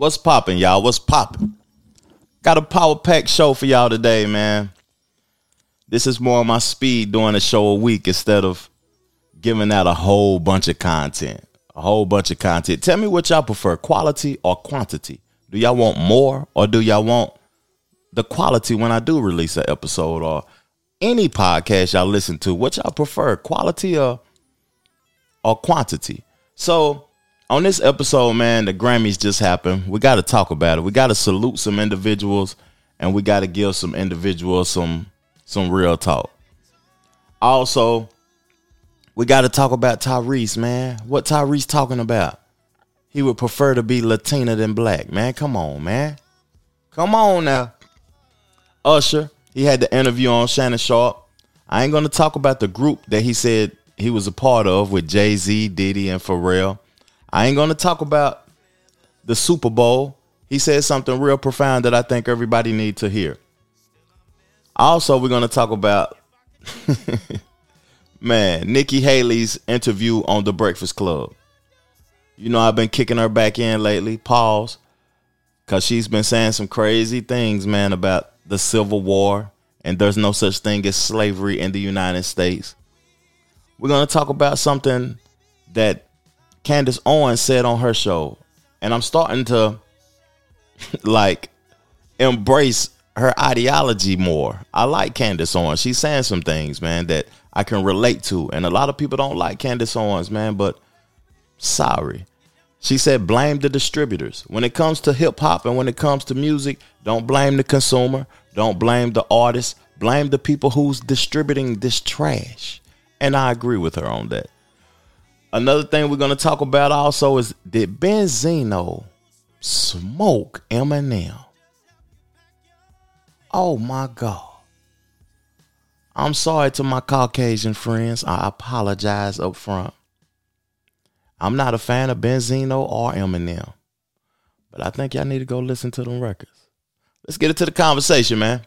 What's poppin', y'all? What's poppin'? Got a power-packed show for y'all today, man. This is more of my speed doing a show a week instead of giving out a whole bunch of content. A whole bunch of content. Tell me what y'all prefer, quality or quantity. Do y'all want more or do y'all want the quality when I do release an episode or any podcast y'all listen to? What y'all prefer, quality or quantity? So on this episode, man, the Grammys just happened. We got to talk about it. We got to salute some individuals and we got to give some individuals some real talk. Also, we got to talk about Tyrese, man. What Tyrese talking about? He would prefer to be Latina than black, man. Come on, man. Come on now. Usher, he had the interview on Shannon Sharp. I ain't going to talk about the group that he said he was a part of with Jay-Z, Diddy, and Pharrell. I ain't going to talk about the Super Bowl. He said something real profound that I think everybody needs to hear. Also, we're going to talk about, man, Nikki Haley's interview on The Breakfast Club. You know, I've been kicking her back in lately. Pause. Because she's been saying some crazy things, man, about the Civil War. And there's no such thing as slavery in the United States. We're going to talk about something that Candace Owens said on her show. And I'm starting to, like, embrace her ideology more. I like Candace Owens. She's saying some things, man, that I can relate to. And a lot of people don't like Candace Owens, man, but sorry. She said blame the distributors. When it comes to hip hop and when it comes to music, don't blame the consumer. Don't blame the artist. Blame the people who's distributing this trash. And I agree with her on that. Another thing we're going to talk about also is, did Benzino smoke Eminem? Oh, my God. I'm sorry to my Caucasian friends. I apologize up front. I'm not a fan of Benzino or Eminem. But I think y'all need to go listen to them records. Let's get into the conversation, man.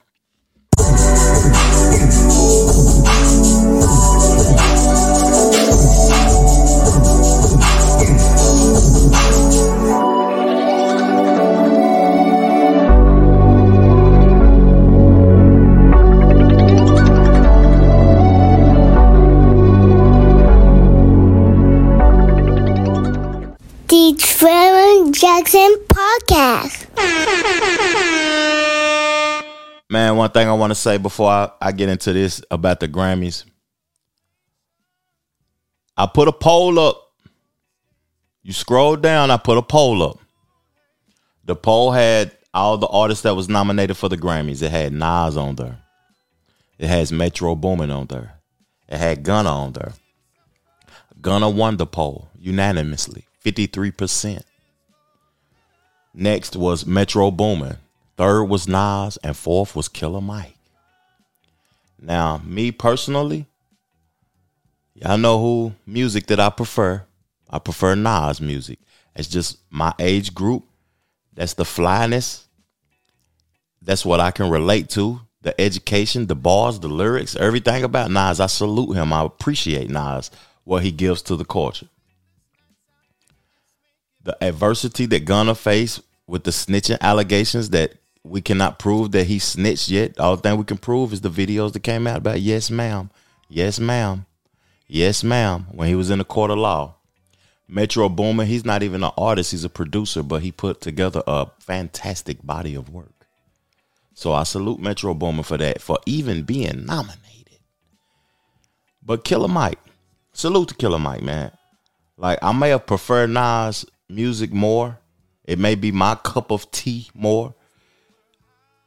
The Trevor Jackson Podcast. Man, one thing I want to say before I get into this about the Grammys. I put a poll up. You scroll down, I put a poll up. The poll had all the artists that was nominated for the Grammys. It had Nas on there. It has Metro Boomin on there. It had Gunna on there. Gunna won the poll unanimously. 53%. Next was Metro Boomin. Third was Nas. And fourth was Killer Mike. Now, me personally, y'all know who music that I prefer. I prefer Nas music. It's just my age group. That's the flyness. That's what I can relate to. The education, the bars, the lyrics, everything about Nas. I salute him. I appreciate Nas, what he gives to the culture. The adversity that Gunna faced with the snitching allegations that we cannot prove that he snitched yet. All thing we can prove is the videos that came out about yes, ma'am. Yes, ma'am. Yes, ma'am. When he was in the court of law. Metro Boomin, he's not even an artist. He's a producer, but he put together a fantastic body of work. So I salute Metro Boomin for that, for even being nominated. But Killer Mike, salute to Killer Mike, man. Like, I may have preferred Nas music more. It may be my cup of tea more.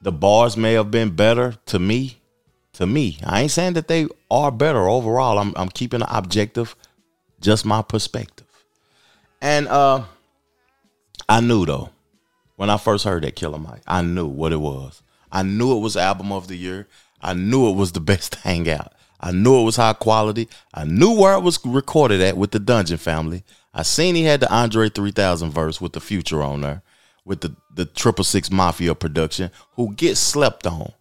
The bars may have been better to me. I ain't saying that they are better overall. I'm keeping it objective, just my perspective. And I knew though, when I first heard that Killer Mike, I knew what it was. I knew it was album of the year. I knew it was the best hangout. I knew it was high quality. I knew where it was recorded at with the Dungeon family. I seen he had the Andre 3000 verse with the Future on there, with the 666 Mafia production, who gets slept on.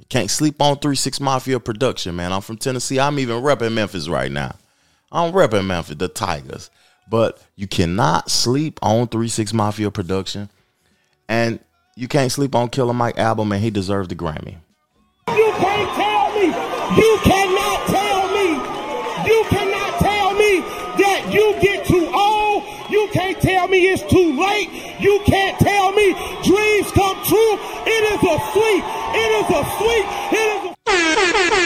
You can't sleep on 3 6 Mafia production, man. I'm from Tennessee. I'm even repping Memphis right now. I'm repping Memphis, the Tigers. But you cannot sleep on 3 6 Mafia production. And you can't sleep on Killer Mike album, and he deserves the Grammy. You can't tell me. You cannot tell me. You cannot tell me that you get too old. You can't tell me it's too late. You can't tell me dreams come true. It is a sweet. It is a sweet. It is a...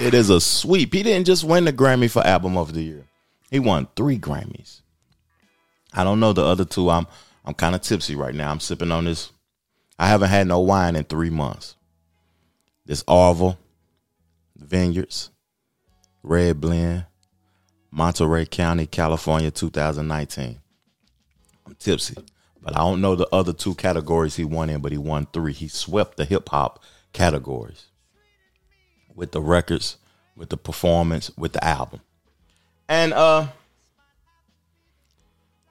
It is a sweep. He didn't just win the Grammy for Album of the Year. He won 3 Grammys. I don't know the other two. I'm kind of tipsy right now. I'm sipping on this. I haven't had no wine in 3 months. This Arvel, Vineyards, Red Blend, Monterey County, California, 2019. I'm tipsy, but I don't know the other 2 categories he won in, but he won 3. He swept the hip hop categories with the records, with the performance, with the album. And I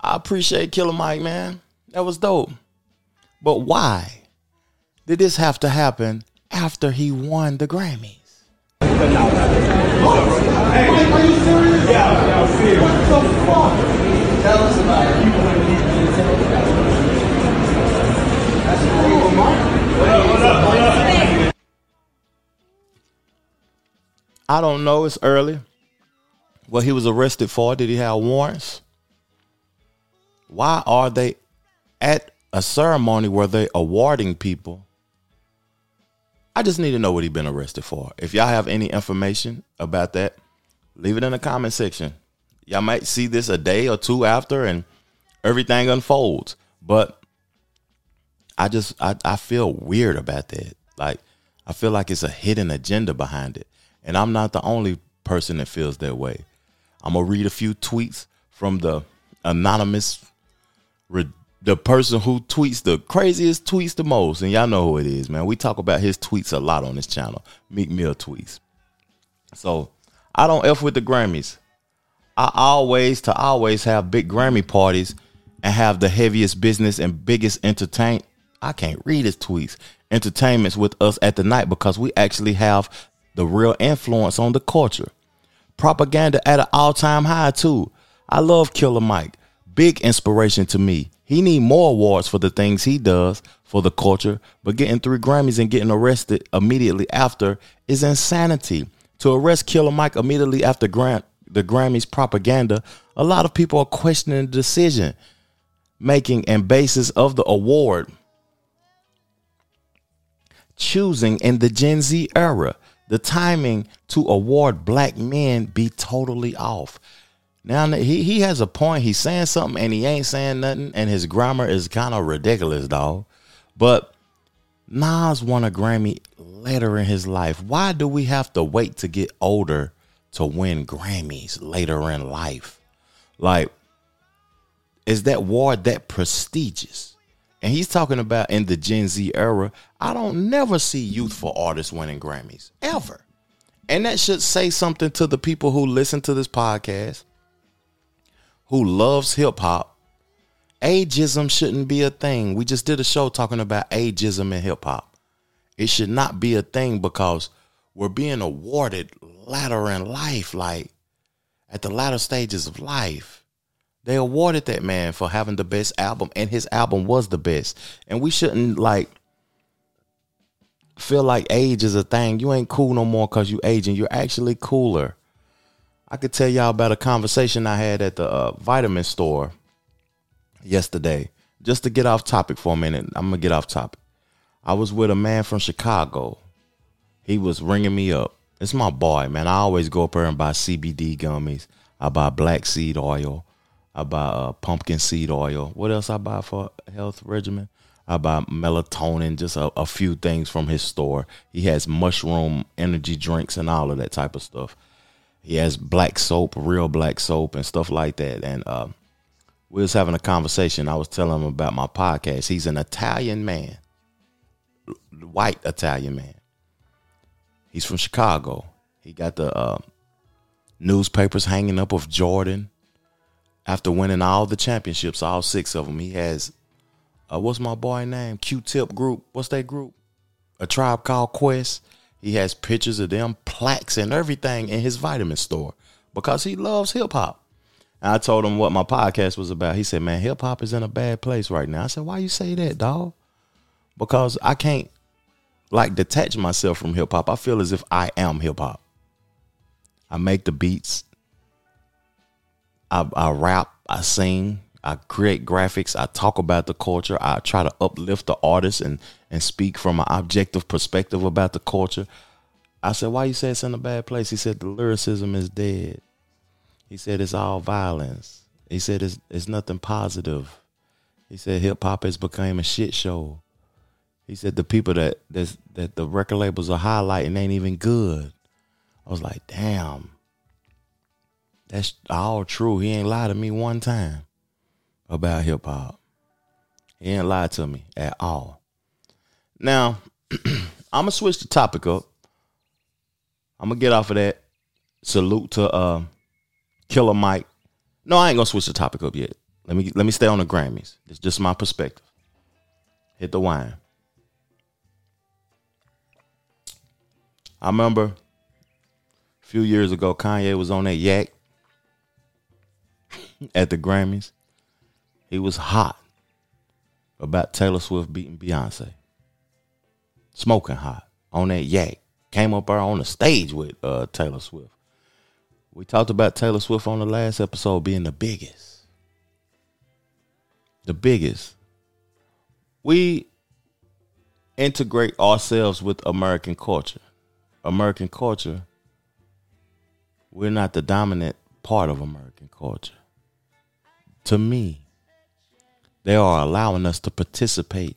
appreciate Killer Mike, man. That was dope. But why did this have to happen after he won the Grammys? Hey, are you serious? Yeah, I'm serious. What the fuck? Tell us about it. You wouldn't need to tell us about it. That's cool, Mike. What up? I don't know. It's early. What he was arrested for? Did he have warrants? Why are they at a ceremony where they awarding people? I just need to know what he's been arrested for. If y'all have any information about that, leave it in the comment section. Y'all might see this a day or 2 after and everything unfolds. But I feel weird about that. Like, I feel like it's a hidden agenda behind it. And I'm not the only person that feels that way. I'm going to read a few tweets from the anonymous, the person who tweets the craziest tweets the most. And y'all know who it is, man. We talk about his tweets a lot on this channel. Meek Mill tweets. So I don't F with the Grammys. I always have big Grammy parties and have the heaviest business and biggest entertainments with us at the night, because we actually have the real influence on the culture. Propaganda at an all-time high too. I love Killer Mike. Big inspiration to me. He need more awards for the things he does for the culture, but getting 3 Grammys and getting arrested immediately after is insanity. To arrest Killer Mike immediately after the Grammys propaganda, a lot of people are questioning the decision making and basis of the award choosing in the Gen Z era. The timing to award black men be totally off. Now, he has a point. He's saying something and he ain't saying nothing. And his grammar is kind of ridiculous, dog. But Nas won a Grammy later in his life. Why do we have to wait to get older to win Grammys later in life? Like, is that award that prestigious? And he's talking about in the Gen Z era. I don't never see youthful artists winning Grammys, ever. And that should say something to the people who listen to this podcast, who loves hip hop. Ageism shouldn't be a thing. We just did a show talking about ageism in hip hop. It should not be a thing, because we're being awarded later in life, like at the latter stages of life. They awarded that man for having the best album, and his album was the best. And we shouldn't feel like age is a thing. You ain't cool no more because you aging. You're actually cooler. I could tell y'all about a conversation I had at the vitamin store yesterday. Just to get off topic for a minute. I'm going to get off topic. I was with a man from Chicago. He was ringing me up. It's my boy, man. I always go up there and buy CBD gummies. I buy black seed oil. I buy pumpkin seed oil. What else I buy for a health regimen? I buy melatonin, just a few things from his store. He has mushroom energy drinks and all of that type of stuff. He has black soap, real black soap and stuff like that. And we was having a conversation. I was telling him about my podcast. He's an Italian man, white Italian man. He's from Chicago. He got the newspapers hanging up of Jordan after winning all the championships, all 6 of them. He has, what's my boy name? Q-Tip Group. What's that group? A Tribe Called Quest. He has pictures of them, plaques and everything in his vitamin store, because he loves hip hop. And I told him what my podcast was about. He said, man, hip hop is in a bad place right now. I said, why you say that, dog? Because I can't like detach myself from hip hop. I feel as if I am hip hop. I make the beats. I rap. I sing. I create graphics. I talk about the culture. I try to uplift the artists and speak from an objective perspective about the culture. I said, why you say it's in a bad place? He said, the lyricism is dead. He said, it's all violence. He said, it's nothing positive. He said, hip hop has become a shit show. He said, the people that the record labels are highlighting ain't even good. I was like, damn. That's all true. He ain't lied to me one time about hip hop. He ain't lied to me at all. Now, I'm going to switch the topic up. I'm going to get off of that. Salute to Killer Mike. No, I ain't going to switch the topic up yet. Let me stay on the Grammys. It's just my perspective. Hit the wine. I remember a few years ago, Kanye was on that yak at the Grammys. He was hot about Taylor Swift beating Beyonce. Smoking hot on that yak. Came up on the stage with Taylor Swift. We talked about Taylor Swift on the last episode being the biggest. The biggest. We integrate ourselves with American culture. American culture, we're not the dominant part of American culture. To me, they are allowing us to participate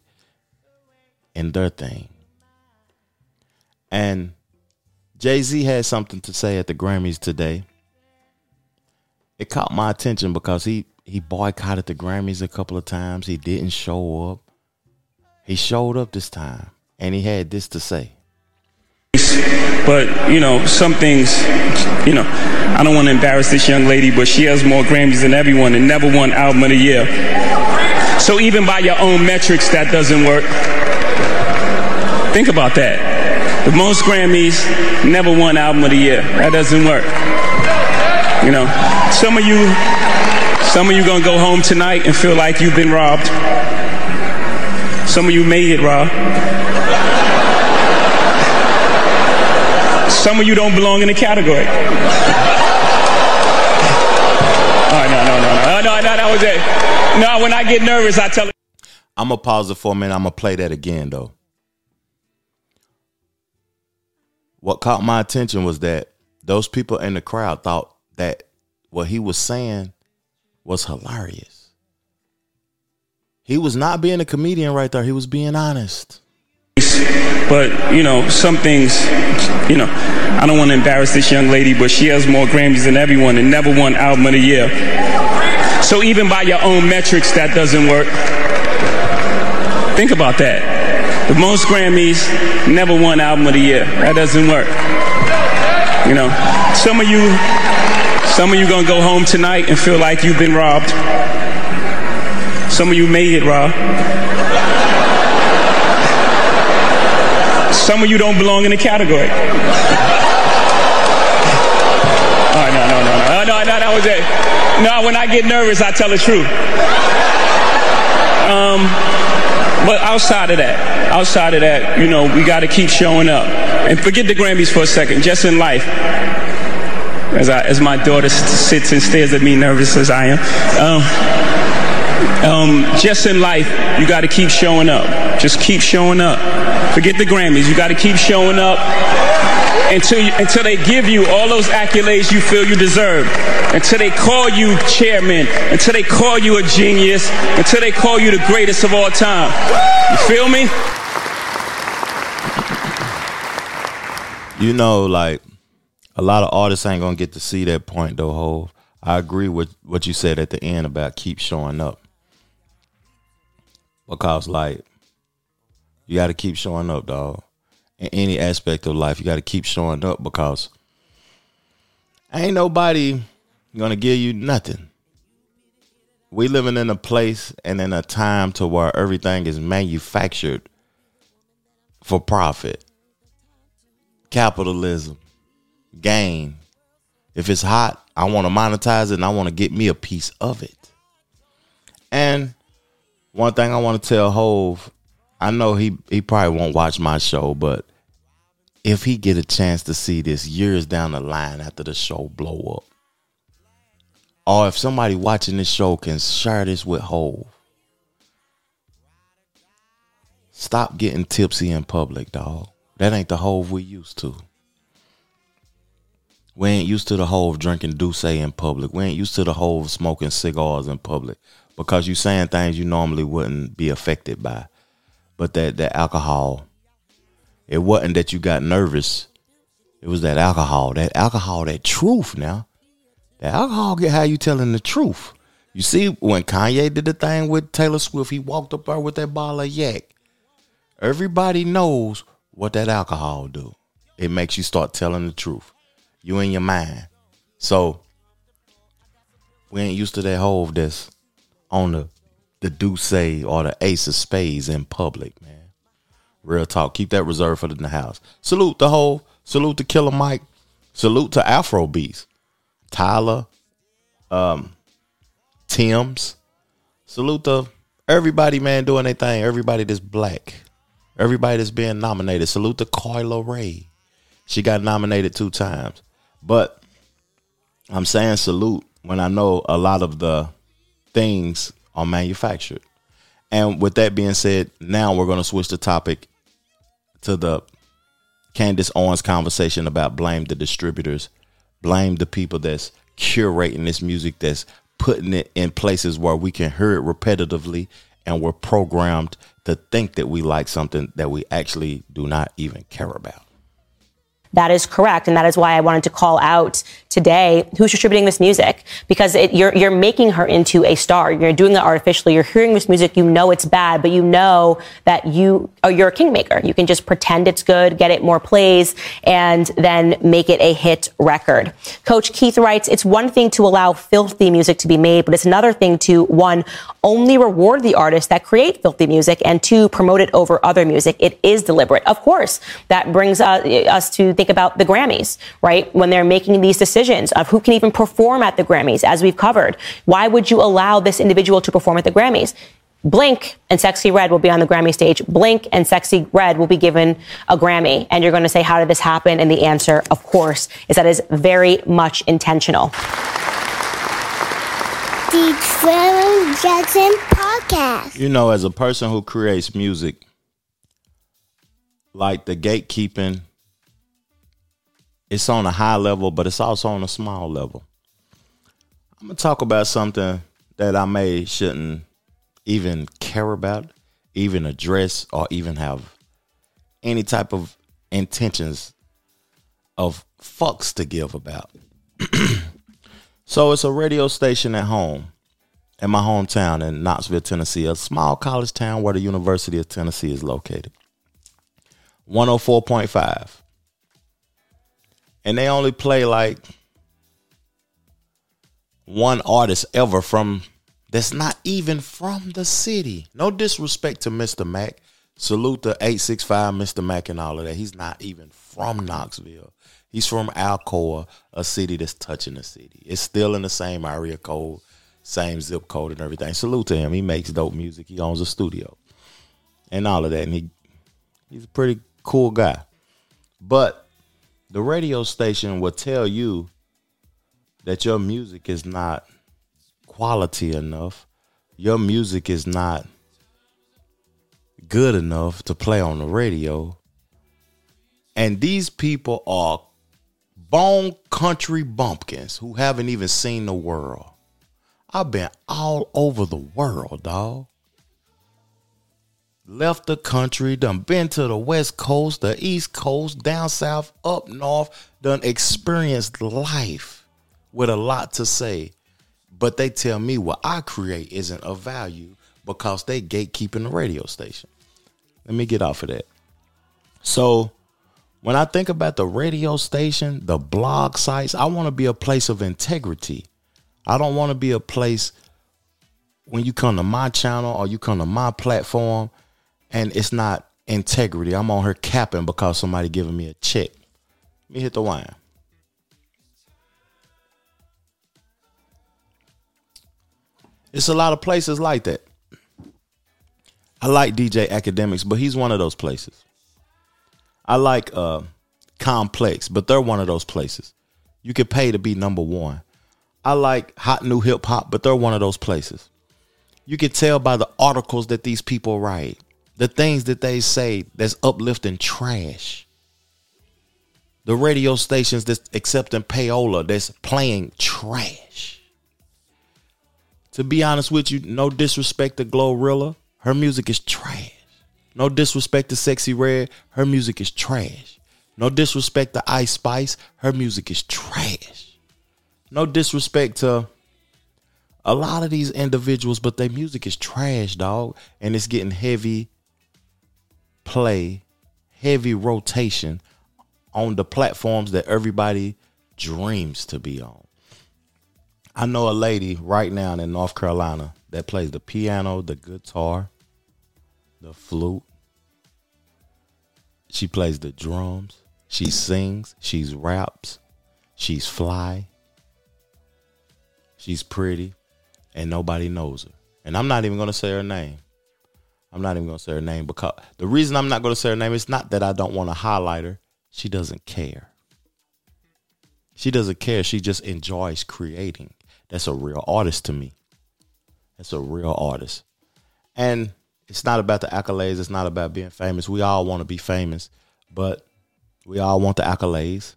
in their thing. And Jay-Z had something to say at the Grammys today. It caught my attention because he boycotted the Grammys a couple of times. He didn't show up. He showed up this time, and he had this to say. But, you know, some things, you know, I don't want to embarrass this young lady, but she has more Grammys than everyone and never won Album of the Year. So even by your own metrics, that doesn't work. Think about that. The most Grammys, never won Album of the Year. That doesn't work. You know, some of you going to go home tonight and feel like you've been robbed. Some of you may get robbed. Some of you don't belong in the category. Oh, no, that was it. No, when I get nervous, I tell it. I'm going to pause it for a minute. I'm going to play that again, though. What caught my attention was that those people in the crowd thought that what he was saying was hilarious. He was not being a comedian right there. He was being honest. But, you know, some things, you know, I don't want to embarrass this young lady, but she has more Grammys than everyone and never won Album of the Year. So even by your own metrics, that doesn't work. Think about that. The most Grammys, never won Album of the Year. That doesn't work. You know, some of you going to go home tonight and feel like you've been robbed. Some of you may get robbed. Some of you don't belong in the category. Oh, no, that was it. No, when I get nervous, I tell the truth. But outside of that, you know, we got to keep showing up. And forget the Grammys for a second, just in life. As my daughter sits and stares at me, nervous as I am. Just in life, you got to keep showing up. Just keep showing up. Forget the Grammys. You got to keep showing up until they give you all those accolades you feel you deserve. Until they call you chairman. Until they call you a genius. Until they call you the greatest of all time. You feel me? You know, like, a lot of artists ain't going to get to see that point, though, Hov. I agree with what you said at the end about keep showing up. Because, like, you got to keep showing up, dog. In any aspect of life, you got to keep showing up because ain't nobody going to give you nothing. We living in a place and in a time to where everything is manufactured for profit. Capitalism. Gain. If it's hot, I want to monetize it, and I want to get me a piece of it. And one thing I want to tell Hov, I know he probably won't watch my show, but if he get a chance to see this years down the line after the show blow up, or if somebody watching this show can share this with Hov, stop getting tipsy in public, dog. That ain't the Hov we used to. We ain't used to the Hov drinking Douce in public. We ain't used to the Hov smoking cigars in public, because you saying things you normally wouldn't be affected by. But that alcohol, it wasn't that you got nervous. It was that alcohol. That alcohol, that truth now. That alcohol get how you telling the truth. You see, when Kanye did the thing with Taylor Swift, he walked up there with that bottle of yak. Everybody knows what that alcohol do. It makes you start telling the truth. You in your mind. So we ain't used to that Hov that's on the Douce or the Ace of Spades in public, man. Real talk. Keep that reserved for the house. Salute the Hov. Salute to Killer Mike. Salute to Afrobeats. Tyler. Tim's. Salute to everybody, man, doing their thing. Everybody that's black. Everybody that's being nominated. Salute to Carla Rae. She got nominated 2 times. But I'm saying salute when I know a lot of the things are manufactured. And with that being said, now we're going to switch the topic to the Candace Owens conversation about blame the distributors. Blame the people that's curating this music, that's putting it in places where we can hear it repetitively, and we're programmed to think that we like something that we actually do not even care about. That is correct. And that is why I wanted to call out today who's distributing this music, because you're making her into a star. You're doing that artificially. You're hearing this music. You know it's bad, but you know that you're a kingmaker. You can just pretend it's good, get it more plays, and then make it a hit record. Coach Keith writes, it's one thing to allow filthy music to be made, but it's another thing to, 1, only reward the artists that create filthy music, and 2, promote it over other music. It is deliberate. Of course, that brings us to think about the Grammys, right? When they're making these decisions of who can even perform at the Grammys, as we've covered, why would you allow this individual to perform at the Grammys? Blink and Sexy Red will be on the Grammy stage. Blink and Sexy Red will be given a Grammy. And you're going to say, how did this happen? And the answer, of course, is that is very much intentional. The Trevor Jackson Podcast. You know, as a person who creates music, like the gatekeeping, it's on a high level, but it's also on a small level. I'm going to talk about something that I may shouldn't even care about, even address, or even have any type of intentions of fucks to give about. So it's a radio station at home, in my hometown in Knoxville, Tennessee, a small college town where the University of Tennessee is located. 104.5. And they only play like one artist ever from that's not even from the city. No disrespect to Mr. Mac. Salute to 865 Mr. Mac and all of that. He's not even from Knoxville. He's from Alcoa, a city that's touching the city. It's still in the same area code, same zip code and everything. Salute to him. He makes dope music. He owns a studio and all of that. And he's a pretty cool guy. But the radio station will tell you that your music is not quality enough. Your music is not good enough to play on the radio. And these people are bone country bumpkins who haven't even seen the world. I've been all over the world, dog. Left the country, done been to the West Coast, the East Coast, down south, up north, done experienced life with a lot to say. But they tell me what I create isn't of value because they gatekeeping the radio station. Let me get off of that. So when I think about the radio station, the blog sites, I want to be a place of integrity. I don't want to be a place when you come to my channel or you come to my platform, and it's not integrity. I'm on her capping because somebody giving me a check. Let me hit the wine. It's a lot of places like that. I like DJ Academics, but he's one of those places. I like Complex, but they're one of those places. You could pay to be number one. I like Hot New Hip Hop, but they're one of those places. You can tell by the articles that these people write, the things that they say that's uplifting trash. The radio stations that's accepting payola, that's playing trash. To be honest with you, no disrespect to Glorilla, her music is trash. No disrespect to Sexy Red, her music is trash. No disrespect to Ice Spice, her music is trash. No disrespect to a lot of these individuals, but their music is trash, dog. And it's getting heavy play, heavy rotation on the platforms that everybody dreams to be on. I know a lady right now in North Carolina that plays the piano, the guitar, the flute. She plays the drums. She sings. She's raps. She's fly. She's pretty. And nobody knows her. And I'm not even going to say her name. Because the reason I'm not going to say her name is not that I don't want to highlight her. She doesn't care. She just enjoys creating. That's a real artist to me. And it's not about the accolades. It's not about being famous. We all want to be famous, but we all want the accolades.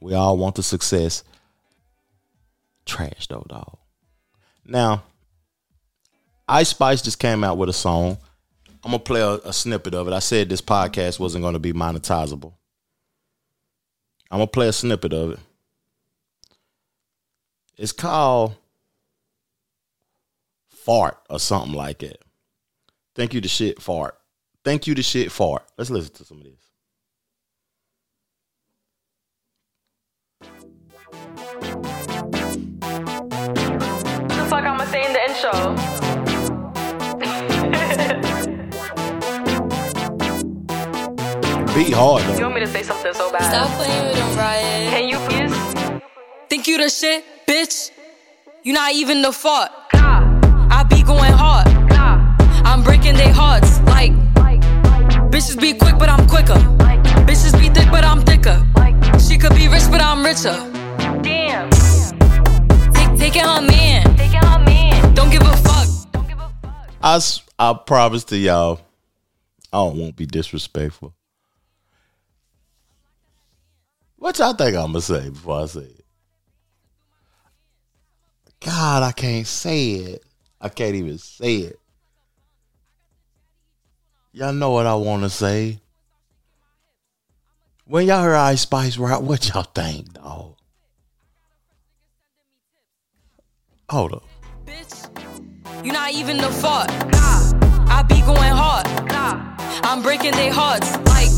We all want the success. Trash though, dog. Now, Ice Spice just came out with a song. I'm going to play a snippet of it. I said this podcast wasn't going to be monetizable. I'm going to play a snippet of it. It's called Fart or something like it. Thank you to shit fart. Let's listen to some of this. Just like I'm going to say in the intro. Be hard though. You want me to say something so bad? Stop playing with them, Ryan. Can you please? Think you the shit, bitch. You not even the fart. I be going hard. I'm breaking their hearts like bitches be quick but I'm quicker, like, bitches be thick but I'm thicker, like, she could be rich but I'm richer. Damn. Taking her man. Don't give a fuck. I promise to y'all I won't be disrespectful. What y'all think I'm gonna say before I say it? God, I can't say it. I can't even say it. Y'all know what I want to say. When y'all heard Ice Spice rap, what y'all think, dog? Hold up. Bitch, you not even the fart. I be going hard. I'm breaking their hearts. Like,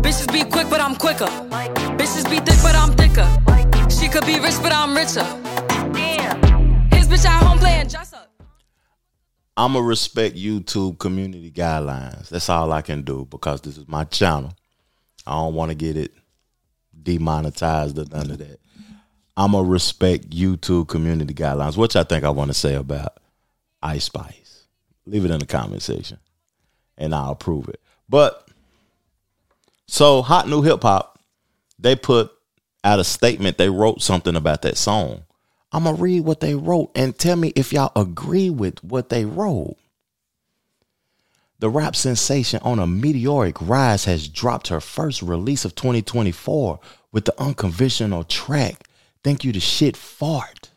bitches be quick, but I'm quicker. Like, bitches be thick, but I'm thicker. Like, she could be rich, but I'm richer. Damn. His bitch at home playing dress up. I'ma respect YouTube community guidelines. That's all I can do because this is my channel. I don't want to get it demonetized or none of that. I'ma respect YouTube community guidelines. What y'all think I want to say about Ice Spice? Leave it in the comment section and I'll approve it. But so Hot New Hip Hop, they put out a statement. They wrote something about that song. I'm going to read what they wrote and tell me if y'all agree with what they wrote. The rap sensation on a meteoric rise has dropped her first release of 2024 with the unconventional track, Thank You to Shit Fart.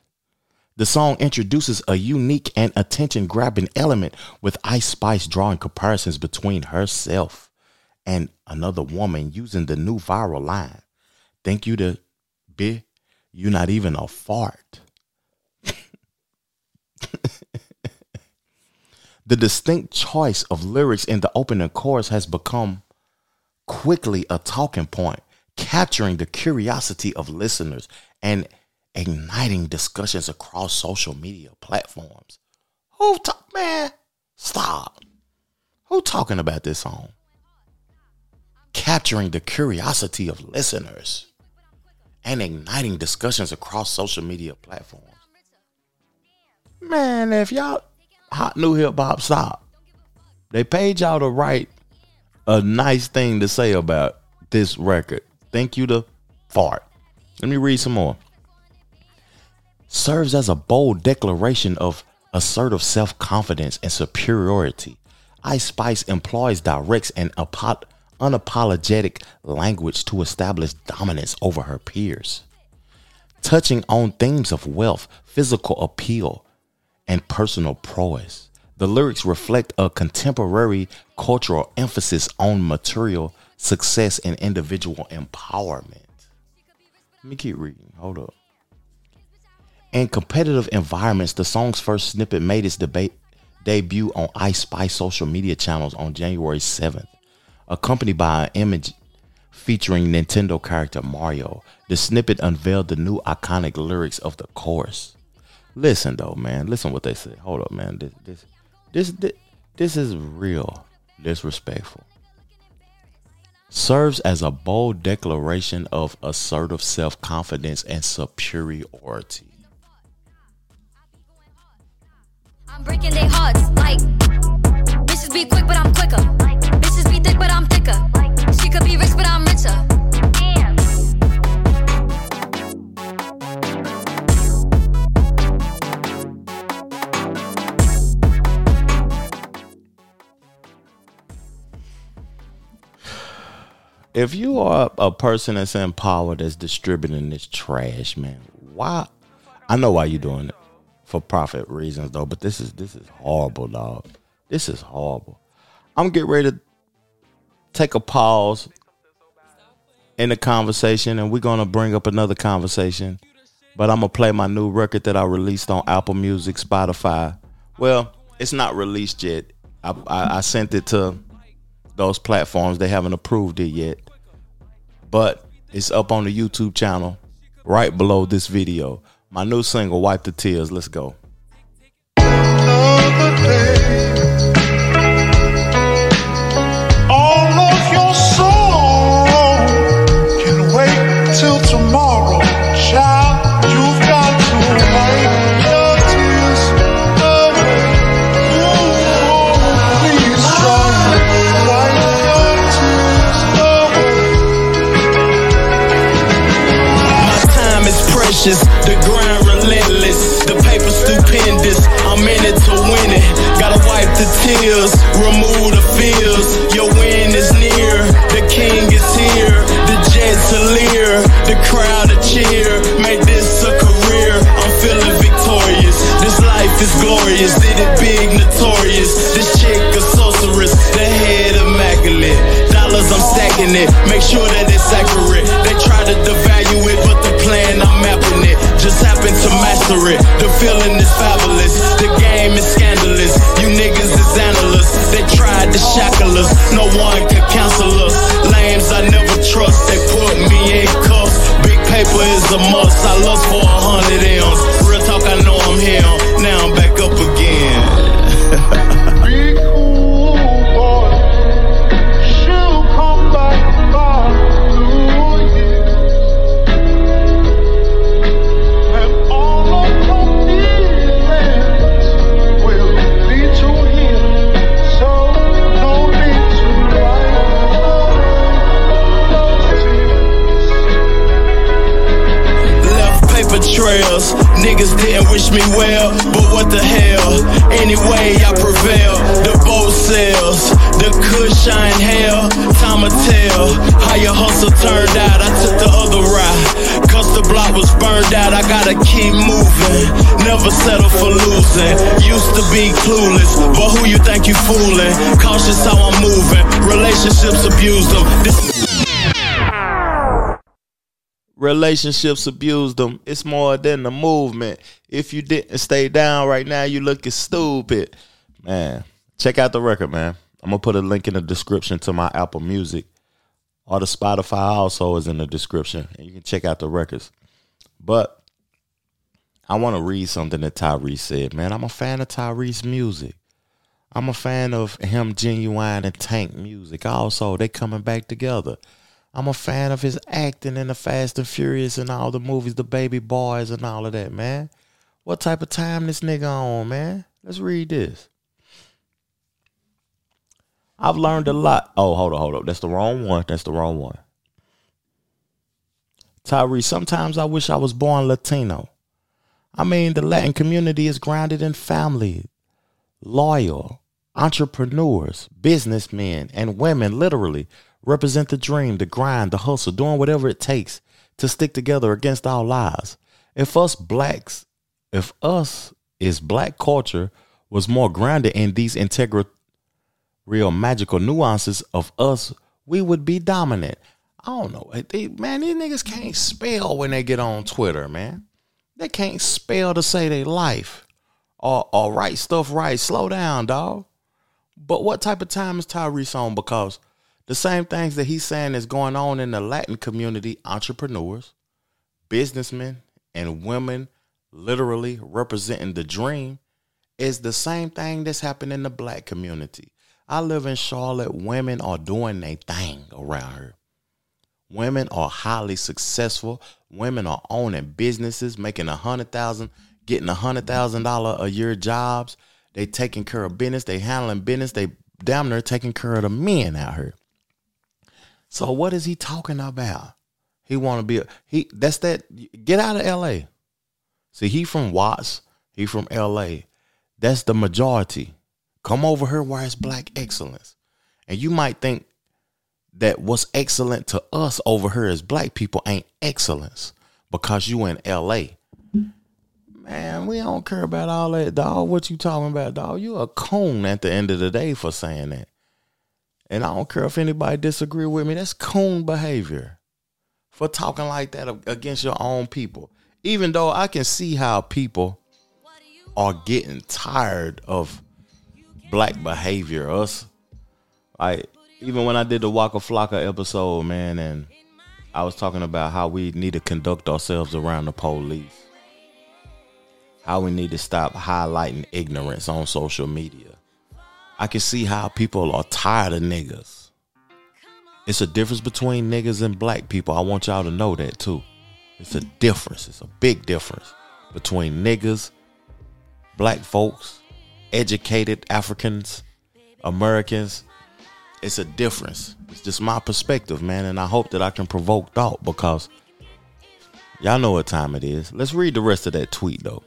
The song introduces a unique and attention-grabbing element with Ice Spice drawing comparisons between herself and another woman using the new viral line, Thank You to Be, You Not Even a Fart. The distinct choice of lyrics in the opening chorus has become quickly a talking point, capturing the curiosity of listeners and igniting discussions across social media platforms. Man, stop. Who talking about this song? Capturing the curiosity of listeners and igniting discussions across social media platforms. Man, if y'all Hot New Hip Hop stop, they paid y'all to write a nice thing to say about this record. Thank you to fart. Let me read some more. Serves as a bold declaration of assertive self-confidence and superiority. Ice Spice employs direct and unapologetic language to establish dominance over her peers, touching on themes of wealth, physical appeal, and personal prowess. The lyrics reflect a contemporary cultural emphasis on material success and individual empowerment. Let me keep reading. Hold up. In competitive environments, the song's first snippet made its debut on Ice Spice social media channels on January 7th, accompanied by an image featuring Nintendo character Mario. The snippet unveiled the new iconic lyrics of the chorus. Listen though, man. Listen what they say. Hold up, man. This is real disrespectful. Serves as a bold declaration of assertive self-confidence and superiority. I'm breaking their hearts like bitches be quick, but I'm quicker. Like bitches be thick, but I'm thicker. Like she could be rich, but I'm richer. Damn. If you are a person that's in power that's distributing this trash, man, why? I know why you're doing it. For profit reasons though, but this is horrible, dog. This is horrible. I'm getting ready to take a pause in the conversation, and we're gonna bring up another conversation. But I'm gonna play my new record that I released on Apple Music, Spotify. Well, it's not released yet. I sent it to those platforms. They haven't approved it yet, but it's up on the YouTube channel right below this video. My new single, Wipe the Tears. Let's go. All of your sorrow can wait till tomorrow, child. You've got to wipe your tears away. Ooh, please try to wipe your tears away. My time is precious. The grind relentless, the paper stupendous. I'm in it to win it. Gotta wipe the tears, remove the fears. Your win is near, the king is here. The jets are leer, the crowd a cheer. Make this a career, I'm feeling victorious. This life is glorious, did it big, notorious. This chick a sorceress, the head immaculate. Dollars I'm stacking it, make sure that it's accurate. They try to devalue it, but the plan I'm mapping it. Just happen to master it. The feeling is fabulous. The game is scandalous. You niggas is analysts. They tried to shackle us. No one could counsel us. Lames I never trust. They put me in cuffs. Big paper is a must. I lust for 100 M's. Real talk, I know I'm here. Now I'm back up again. Be cool, boy. She'll come back by. Trails. Niggas didn't wish me well, but what the hell? Anyway, I prevail. The boat sails, the cush I inhale. Time will tell how your hustle turned out. I took the other route, cause the block was burned out. I gotta keep moving, never settle for losing. Used to be clueless, but who you think you fooling? Cautious how I'm moving, relationships abuse them. Relationships abused them. It's more than the movement. If you didn't stay down right now, you looking stupid. Man, check out the record, man. I'm going to put a link in the description to my Apple Music. Or the Spotify also is in the description. And you can check out the records. But I want to read something that Tyrese said. Man, I'm a fan of Tyrese's music. I'm a fan of him, Genuine, and Tank music. Also, they coming back together. I'm a fan of his acting in the Fast and Furious and all the movies, the Baby Boys and all of that, man. What type of time this nigga on, man? Let's read this. I've learned a lot. Oh, hold on. That's the wrong one. Tyrese, sometimes I wish I was born Latino. I mean, the Latin community is grounded in family, loyal, entrepreneurs, businessmen, and women literally represent the dream, the grind, the hustle, doing whatever it takes to stick together against all odds. If black culture was more grounded in these integral, real magical nuances of us, we would be dominant. I don't know. These niggas can't spell when they get on Twitter, man. They can't spell to say they life or write stuff right. Slow down, dog. But what type of time is Tyrese on? Because the same things that he's saying is going on in the Latin community, entrepreneurs, businessmen, and women literally representing the dream is the same thing that's happening in the black community. I live in Charlotte. Women are doing their thing around here. Women are highly successful. Women are owning businesses, making $100,000, getting $100,000 a year jobs. They taking care of business. They handling business. They damn near taking care of the men out here. So what is he talking about? He want to be get out of L.A. See, he from Watts. He from L.A. That's the majority. Come over here where it's black excellence. And you might think that what's excellent to us over here as black people ain't excellence because you in L.A. Man, we don't care about all that, dog. What you talking about, dog? You a coon at the end of the day for saying that. And I don't care if anybody disagree with me. That's coon behavior for talking like that against your own people. Even though I can see how people are getting tired of black behavior. Us, even when I did the Waka Flocka episode, man, and I was talking about how we need to conduct ourselves around the police. How we need to stop highlighting ignorance on social media. I can see how people are tired of niggas. It's a difference between niggas and black people. I want y'all to know that too. It's a difference. It's a big difference between niggas, black folks, educated Africans, Americans. It's a difference. It's just my perspective, man. And I hope that I can provoke thought because y'all know what time it is. Let's read the rest of that tweet, though.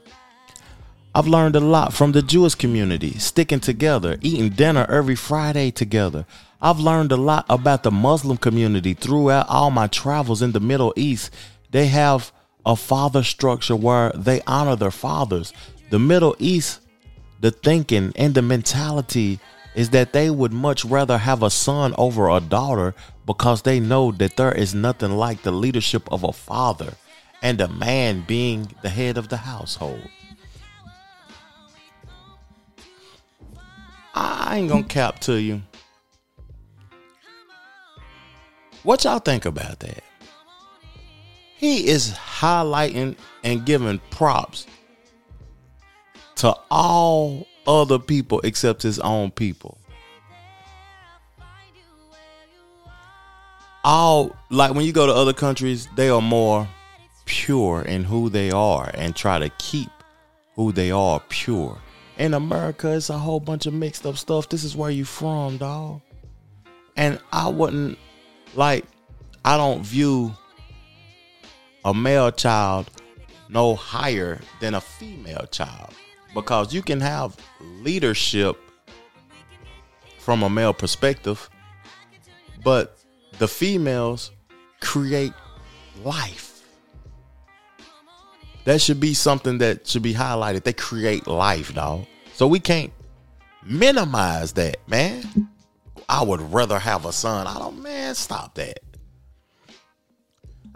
I've learned a lot from the Jewish community, sticking together, eating dinner every Friday together. I've learned a lot about the Muslim community throughout all my travels in the Middle East. They have a father structure where they honor their fathers. The Middle East, the thinking and the mentality is that they would much rather have a son over a daughter because they know that there is nothing like the leadership of a father and a man being the head of the household. I ain't gonna cap to you. What y'all think about that? He is highlighting and giving props to all other people except his own people. All, like when you go to other countries, they are more pure in who they are and try to keep who they are pure. In America, it's a whole bunch of mixed up stuff. This is where you from, dog. And I don't view a male child no higher than a female child because you can have leadership from a male perspective, but the females create life. That should be something that should be highlighted. They create life, dog. So we can't minimize that, man. I would rather have a son. Stop that.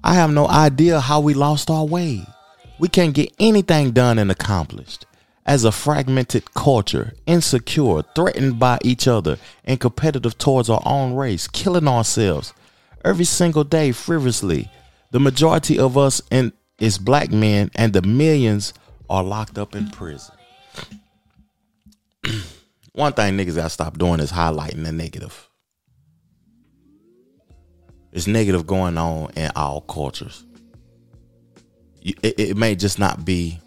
I have no idea how we lost our way. We can't get anything done and accomplished. As a fragmented culture, insecure, threatened by each other, and competitive towards our own race, killing ourselves every single day frivolously. The majority of us is black men, and the millions are locked up in prison. One thing niggas gotta stop doing is highlighting the negative. It's negative going on in all cultures. It may just not be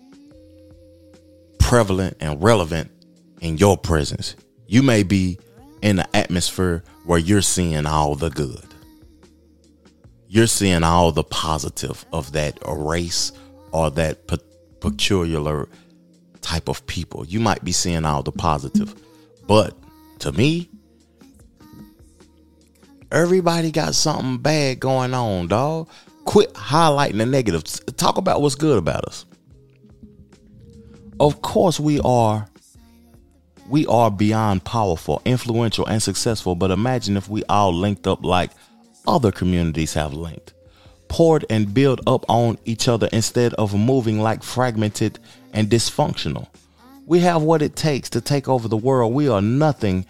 prevalent and relevant in your presence. You may be in an atmosphere where you're seeing all the good. You're seeing all the positive of that race or that peculiar type of people. You might be seeing all the positive. But to me, everybody got something bad going on, dog. Quit highlighting the negatives. Talk about what's good about us. Of course we are beyond powerful, influential, and successful. But imagine if we all linked up like other communities have linked, poured and built up on each other instead of moving like fragmented and dysfunctional. We have what it takes to take over the world. We are nothing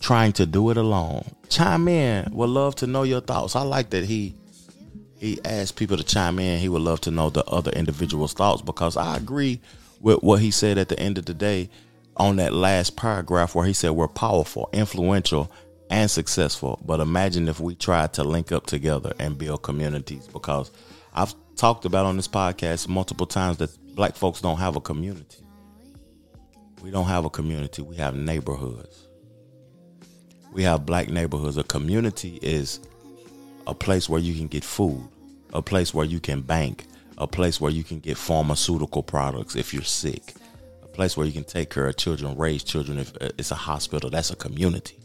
trying to do it alone. Chime in. Would love to know your thoughts. I like that he asked people to chime in. He would love to know the other individuals' thoughts, because I agree with what he said at the end of the day on that last paragraph where he said we're powerful, influential, and successful. But imagine if we tried to link up together and build communities, because I've talked about on this podcast multiple times that black folks don't have a community. We don't have a community. We have neighborhoods. We have black neighborhoods. A community is a place where you can get food, a place where you can bank, a place where you can get pharmaceutical products if you're sick, a place where you can take care of children, raise children if it's a hospital. That's a community.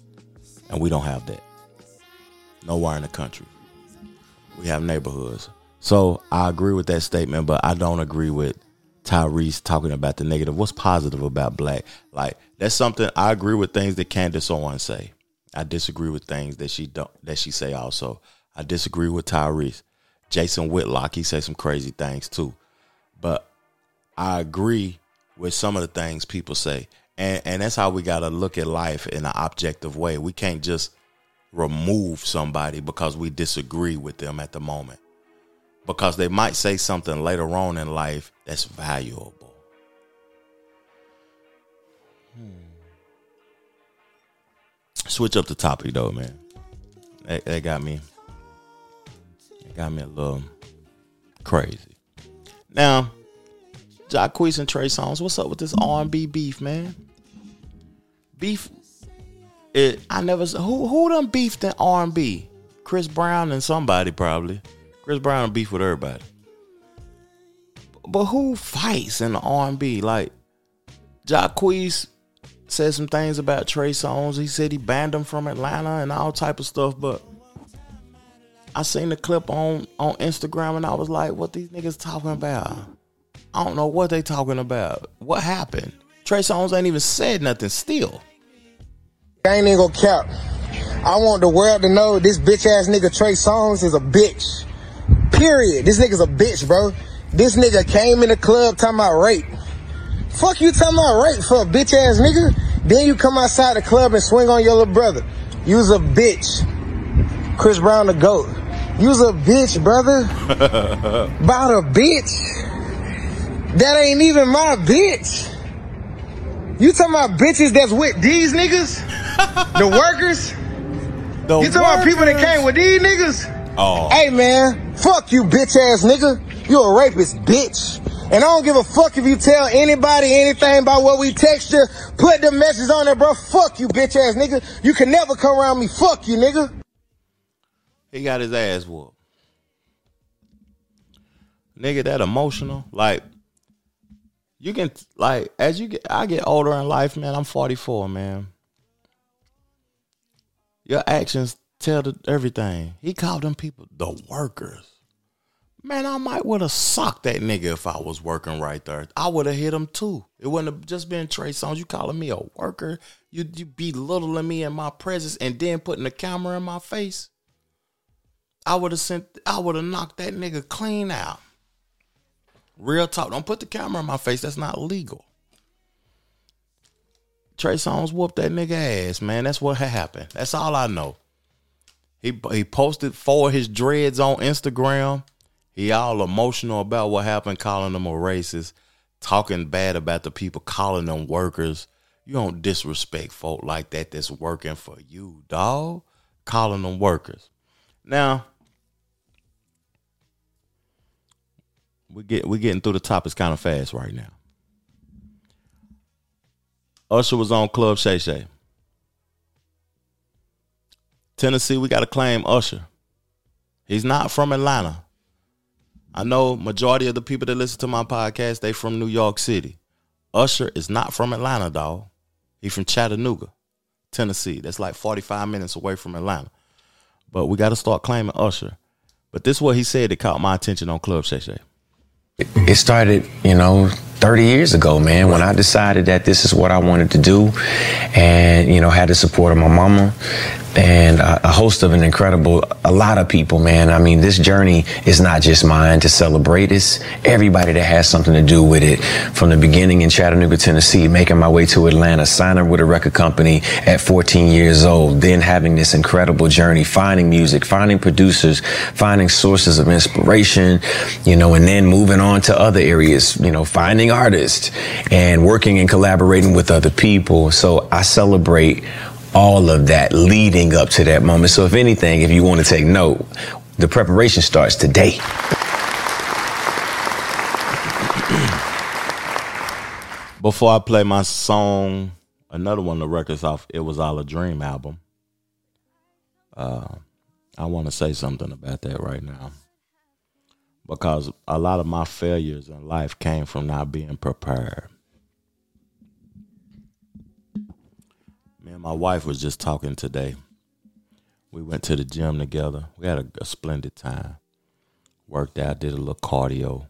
And we don't have that nowhere in the country. We have neighborhoods. So I agree with that statement, but I don't agree with Tyrese talking about the negative. What's positive about black? Like, that's something. I agree with things that Candace Owens say. I disagree with things that she say also. I disagree with Tyrese. Jason Whitlock, he say some crazy things too. But I agree with some of the things people say. And that's how we got to look at life in an objective way. We can't just remove somebody because we disagree with them at the moment, because they might say something later on in life that's valuable. Switch up the topic though, man. That got me. It got me a little crazy. Now, Jacquees and Trey Songz, what's up with this R&B beef, man? Beef. I never. Who done beefed in R&B? Chris Brown and somebody probably. Chris Brown beef with everybody. But who fights in the R&B? Like, Jacquees said some things about Trey Songz. He said he banned him from Atlanta and all type of stuff. But I seen the clip on Instagram and I was like, what these niggas talking about? I don't know what they talking about. What happened? Trey Songz ain't even said nothing still. I ain't even gonna cap. I want the world to know this bitch ass nigga Trey Songz is a bitch. Period. This nigga's a bitch, bro. This nigga came in the club talking about rape. Fuck you talking about rape for a bitch ass nigga? Then you come outside the club and swing on your little brother. You's a bitch. Chris Brown the GOAT. You's a bitch, brother. About a bitch. That ain't even my bitch. You talking about bitches that's with these niggas? The workers? You talking about people that came with these niggas? Oh. Hey, man. Fuck you, bitch-ass nigga. You a rapist, bitch. And I don't give a fuck if you tell anybody anything about what we text you. Put the message on there, bro. Fuck you, bitch-ass nigga. You can never come around me. Fuck you, nigga. He got his ass whooped. Nigga, that emotional? Like... You can, like, as you get, I get older in life, man. I'm 44, man. Your actions tell everything. He called them people the workers. Man, I might would have socked that nigga if I was working right there. I would have hit him too. It wouldn't have just been Trey Songz. You calling me a worker? You belittling me in my presence and then putting the camera in my face. I would have knocked that nigga clean out. Real talk. Don't put the camera in my face. That's not legal. Trey Songz whooped that nigga ass, man. That's what happened. That's all I know. He posted for his dreads on Instagram. He all emotional about what happened, calling them a racist, talking bad about the people, calling them workers. You don't disrespect folk like that that's working for you, dog. Calling them workers. Now... we're getting through the topics kind of fast right now. Usher was on Club Shay Shay. Tennessee, we got to claim Usher. He's not from Atlanta. I know majority of the people that listen to my podcast, they from New York City. Usher is not from Atlanta, dog. He from Chattanooga, Tennessee. That's like 45 minutes away from Atlanta. But we got to start claiming Usher. But this is what he said that caught my attention on Club Shay Shay. It started, 30 years ago, man, when I decided that this is what I wanted to do and, had the support of my mama and a host of a lot of people, man. I mean, this journey is not just mine to celebrate. It's everybody that has something to do with it. From the beginning in Chattanooga, Tennessee, making my way to Atlanta, signing with a record company at 14 years old, then having this incredible journey, finding music, finding producers, finding sources of inspiration, and then moving on to other areas, finding artists and working and collaborating with other people. So I celebrate all of that leading up to that moment. So if anything, if you want to take note, the preparation starts today. Before I play my song, another one of the records off It Was All a Dream album, I want to say something about that right now, because a lot of my failures in life came from not being prepared. Me and my wife was just talking today. We went to the gym together. We had a splendid time. Worked out, did a little cardio.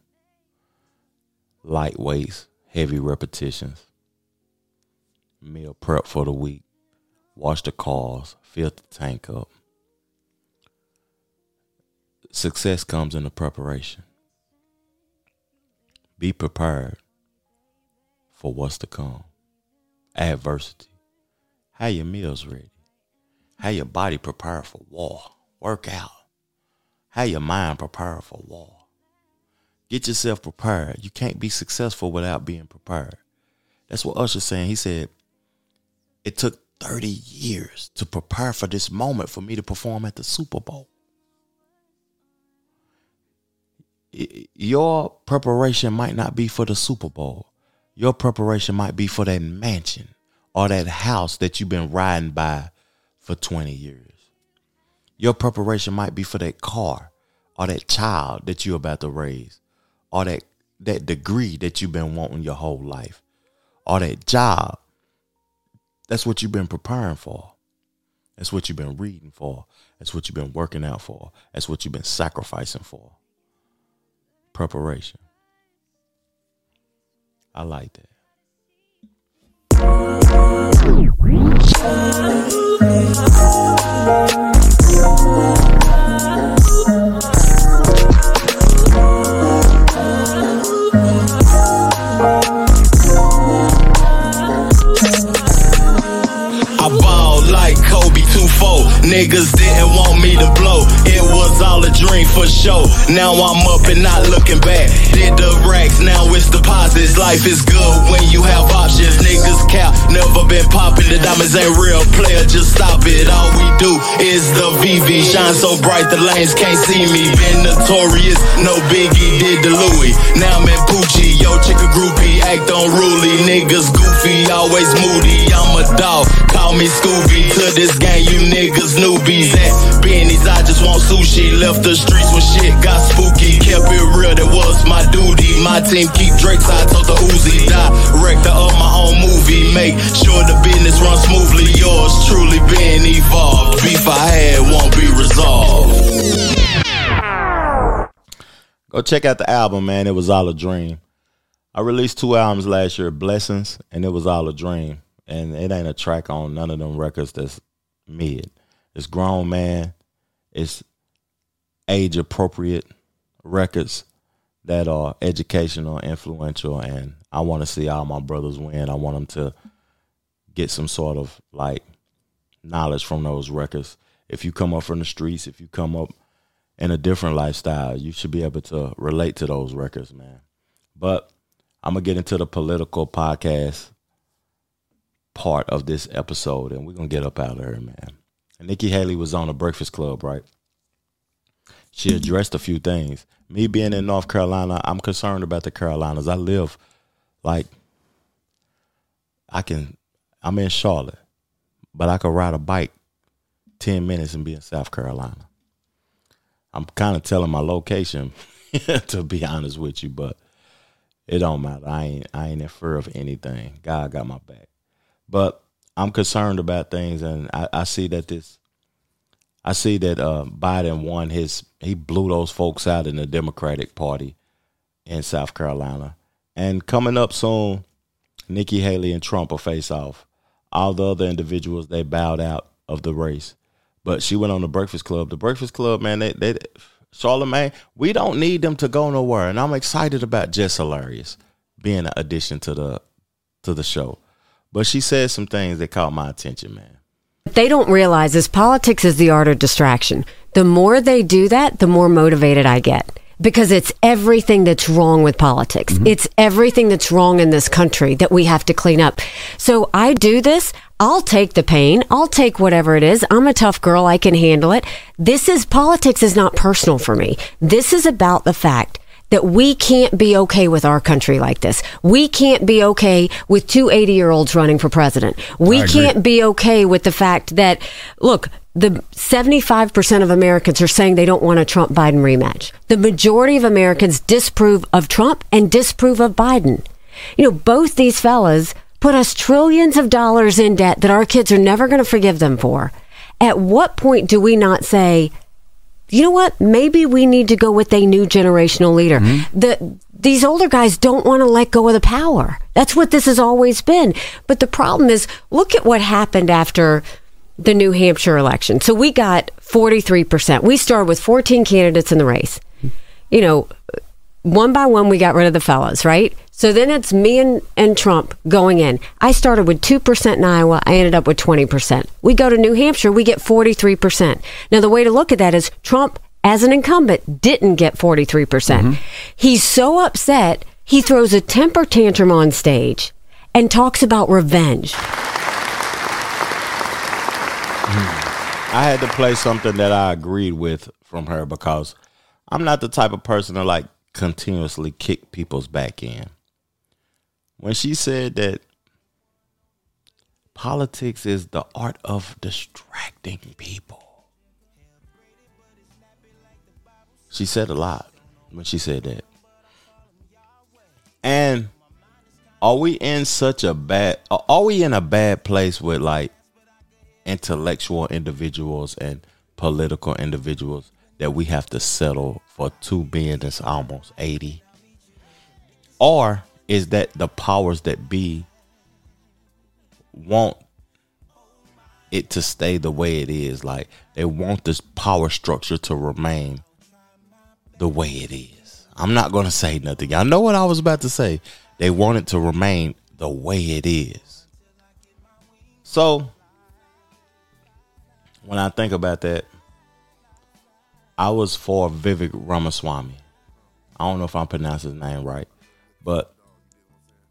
Light weights, heavy repetitions. Meal prep for the week. Washed the cars, filled the tank up. Success comes in the preparation. Be prepared for what's to come. Adversity. Have your meals ready. Have your body prepared for war. Work out. Have your mind prepared for war. Get yourself prepared. You can't be successful without being prepared. That's what Usher's saying. He said, it took 30 years to prepare for this moment for me to perform at the Super Bowl. Your preparation might not be for the Super Bowl. Your preparation might be for that mansion or that house that you've been riding by for 20 years. Your preparation might be for that car or that child that you're about to raise, or that degree that you've been wanting your whole life, or that job. That's what you've been preparing for. That's what you've been reading for. That's what you've been working out for. That's what you've been sacrificing for. Preparation. I like that. I ball like Kobe 2-4. Niggas didn't want me to blow. It was all a dream for sure. Now I'm up and not looking back. Did the racks, now it's deposits. Life is good when you have options. Niggas cap, never been popping. The diamonds ain't real, player, just stop it. All we do is the VV. Shine so bright, the lanes can't see me. Been notorious, no biggie, did the Louis. Now I'm in Poochie, yo, chicka groupie. Act unruly, niggas goofy, always moody. I'm a dog, call me Scooby. To this game, you niggas newbies at Benny's, I just want sushi. Left the streets when shit got spooky. Kept it real, that was my duty. My team keep Drake's, I told the Uzi. Director of my own movie. Make sure the business runs smoothly. Yours truly been evolved. Beef I had won't be resolved. Go check out the album, man. It Was All a Dream. I released 2 albums last year, Blessings and It Was All a Dream. And it ain't a track on none of them records that's mid. It's grown man. It's age appropriate records that are educational, influential, and I want to see all my brothers win. I want them to get some sort of like knowledge from those records. If you come up from the streets, if you come up in a different lifestyle, you should be able to relate to those records, man. But I'm going to get into the political podcast part of this episode, and we're gonna get up out of here, man. And Nikki Haley was on The Breakfast Club, right? She addressed a few things. Me being in North Carolina, I'm concerned about the Carolinas. I live like I can I'm in Charlotte, but I could ride a bike 10 minutes and be in South Carolina. I'm kind of telling my location, to be honest with you, but it don't matter. I ain't in fear of anything. God got my back. But I'm concerned about things, and I see that Biden won he blew those folks out in the Democratic Party in South Carolina. And coming up soon, Nikki Haley and Trump will face off. All the other individuals, they bowed out of the race. But she went on The Breakfast Club. The Breakfast Club, man, they Charlemagne, we don't need them to go nowhere. And I'm excited about Jess Hilarious being an addition to the show. But she said some things that caught my attention, man. They don't realize is politics is the art of distraction. The more they do that, the more motivated I get. Because it's everything that's wrong with politics. Mm-hmm. It's everything that's wrong in this country that we have to clean up. So I do this. I'll take the pain. I'll take whatever it is. I'm a tough girl. I can handle it. Politics is not personal for me. This is about the fact that we can't be okay with our country like this. We can't be okay with two 80-year-olds running for president. We can't be okay with the fact that, look, the 75% of Americans are saying they don't want a Trump-Biden rematch. The majority of Americans disapprove of Trump and disapprove of Biden. You know, both these fellas put us trillions of dollars in debt that our kids are never going to forgive them for. At what point do we not say, you know what? Maybe we need to go with a new generational leader. Mm-hmm. These older guys don't want to let go of the power. That's what this has always been. But the problem is, look at what happened after the New Hampshire election. So we got 43%. We started with 14 candidates in the race. You know, one by one, we got rid of the fellas, right? So then it's me and Trump going in. I started with 2% in Iowa. I ended up with 20%. We go to New Hampshire. We get 43%. Now, the way to look at that is Trump, as an incumbent, didn't get 43%. Mm-hmm. He's so upset, he throws a temper tantrum on stage and talks about revenge. I had to play something that I agreed with from her because I'm not the type of person to, like, continuously kick people's back in. When she said that politics is the art of distracting people, she said a lot when she said that. And are we in a bad place with, like, intellectual individuals and political individuals that we have to settle for two being that's almost 80? Or is that the powers that be want it to stay the way it is? Like, they want this power structure to remain the way it is. I'm not going to say nothing. I know what I was about to say. They want it to remain the way it is. So when I think about that, I was for Vivek Ramaswamy. I don't know if I'm pronouncing his name right, but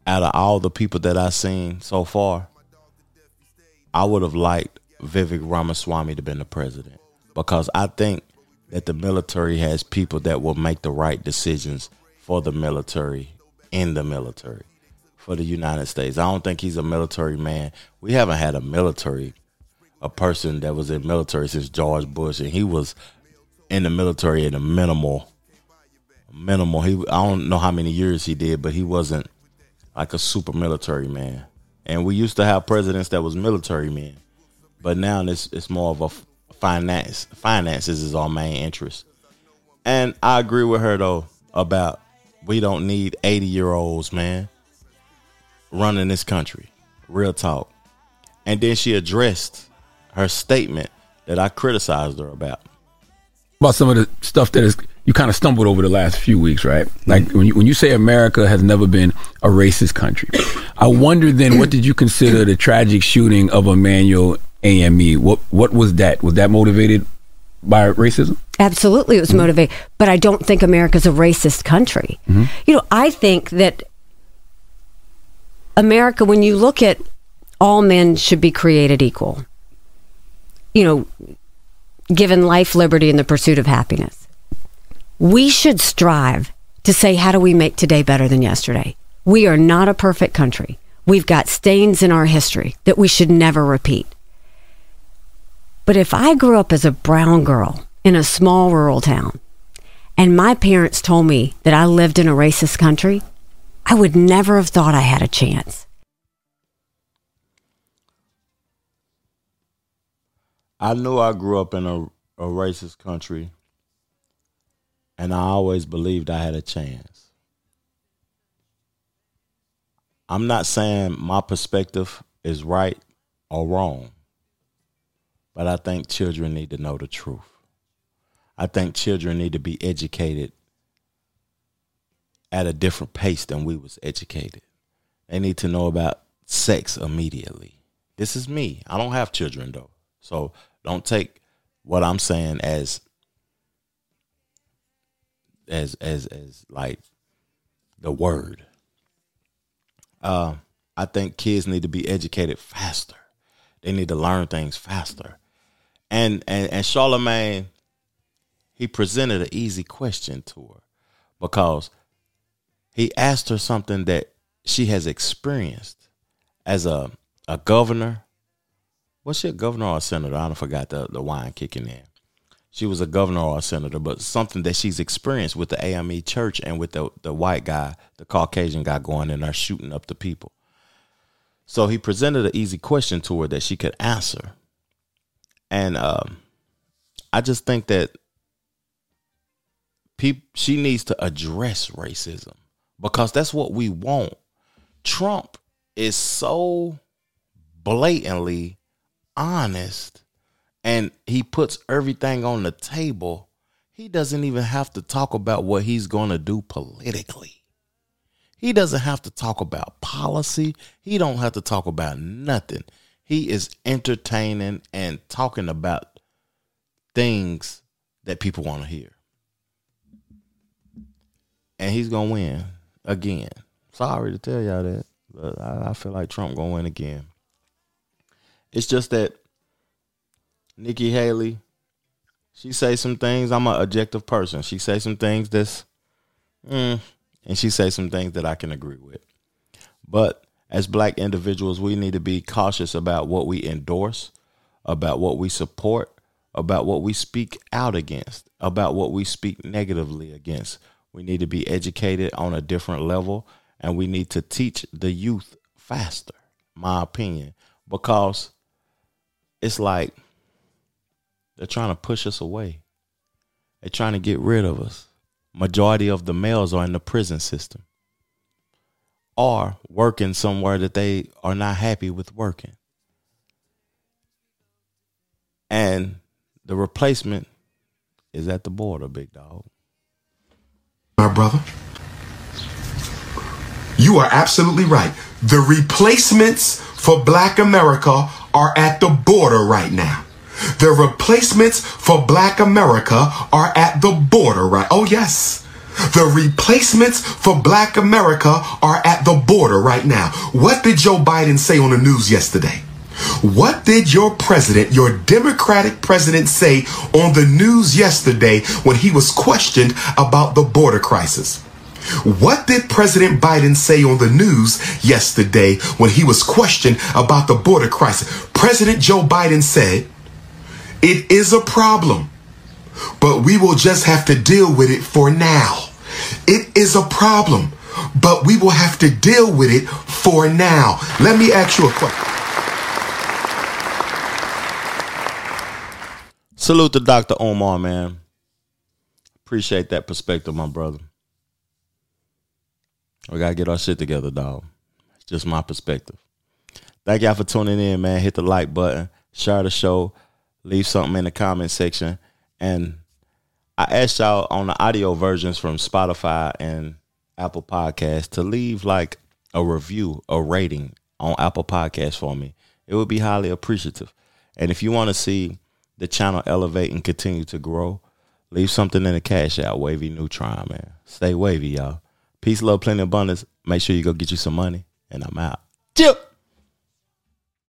out of all the people that I've seen so far, I would have liked Vivek Ramaswamy to have been the president, because I think that the military has people that will make the right decisions for the military, in the military, for the United States. I don't think he's a military man. We haven't had a person that was in military since George Bush, and he was in the military in a minimal. I don't know how many years he did, but he wasn't like a super military man. And we used to have presidents that was military men, but now it's more of a finance. Finances is our main interest. And I agree with her though about we don't need 80-year-olds, man, running this country. Real talk. And then she addressed her statement that I criticized her about. About some of the stuff that is you kind of stumbled over the last few weeks, right? Like when you say America has never been a racist country, I wonder then what did you consider the tragic shooting of Emmanuel AME? What was that? Was that motivated by racism? Absolutely, it was motivated. But I don't think America's a racist country. Mm-hmm. You know, I think that America, when you look at all men should be created equal, you know, given life, liberty, and the pursuit of happiness. We should strive to say, how do we make today better than yesterday? We are not a perfect country. We've got stains in our history that we should never repeat. But if I grew up as a brown girl in a small rural town, and my parents told me that I lived in a racist country, I would never have thought I had a chance. I knew I grew up in a racist country, and I always believed I had a chance. I'm not saying my perspective is right or wrong, but I think children need to know the truth. I think children need to be educated at a different pace than we was educated. They need to know about sex immediately. This is me. I don't have children, though. So don't take what I'm saying as like the word. I think kids need to be educated faster. They need to learn things faster. And Charlemagne, he presented an easy question to her because he asked her something that she has experienced as a governor. Was she a governor or a senator? I forgot the wine kicking in. She was a governor or a senator, but something that she's experienced with the AME church and with the white guy, the Caucasian guy going in there shooting up the people. So he presented an easy question to her that she could answer. And I just think that she needs to address racism because that's what we want. Trump is so blatantly honest. And he puts everything on the table. He doesn't even have to talk about what he's going to do politically. He doesn't have to talk about policy. He don't have to talk about nothing. He is entertaining and talking about things that people want to hear. And he's going to win again. Sorry to tell y'all that, but I feel like Trump going to win again. It's just that Nikki Haley, she say some things. I'm an objective person. She say some things that's, and she say some things that I can agree with. But as black individuals, we need to be cautious about what we endorse, about what we support, about what we speak out against, about what we speak negatively against. We need to be educated on a different level, and we need to teach the youth faster, my opinion, because it's like, they're trying to push us away. They're trying to get rid of us. Majority of the males are in the prison system or working somewhere that they are not happy with working. And the replacement is at the border, big dog. My brother, you are absolutely right. The replacements for Black America are at the border right now. The replacements for Black America are at the border, right? Oh, yes. The replacements for Black America are at the border right now. What did Joe Biden say on the news yesterday? What did your president, your Democratic president, say on the news yesterday when he was questioned about the border crisis? What did President Biden say on the news yesterday when he was questioned about the border crisis? President Joe Biden said, "It is a problem, but we will just have to deal with it for now. It is a problem, but we will have to deal with it for now." Let me ask you a question. Salute to Dr. Omar, man. Appreciate that perspective, my brother. We got to get our shit together, dog. It's just my perspective. Thank y'all for tuning in, man. Hit the like button. Share the show. Leave something in the comment section. And I asked y'all on the audio versions from Spotify and Apple Podcasts to leave like a review, a rating on Apple Podcasts for me. It would be highly appreciative. And if you want to see the channel elevate and continue to grow, leave something in the cash out. Wavy Neutron, man. Stay wavy, y'all. Peace, love, plenty, abundance. Make sure you go get you some money. And I'm out. Chip.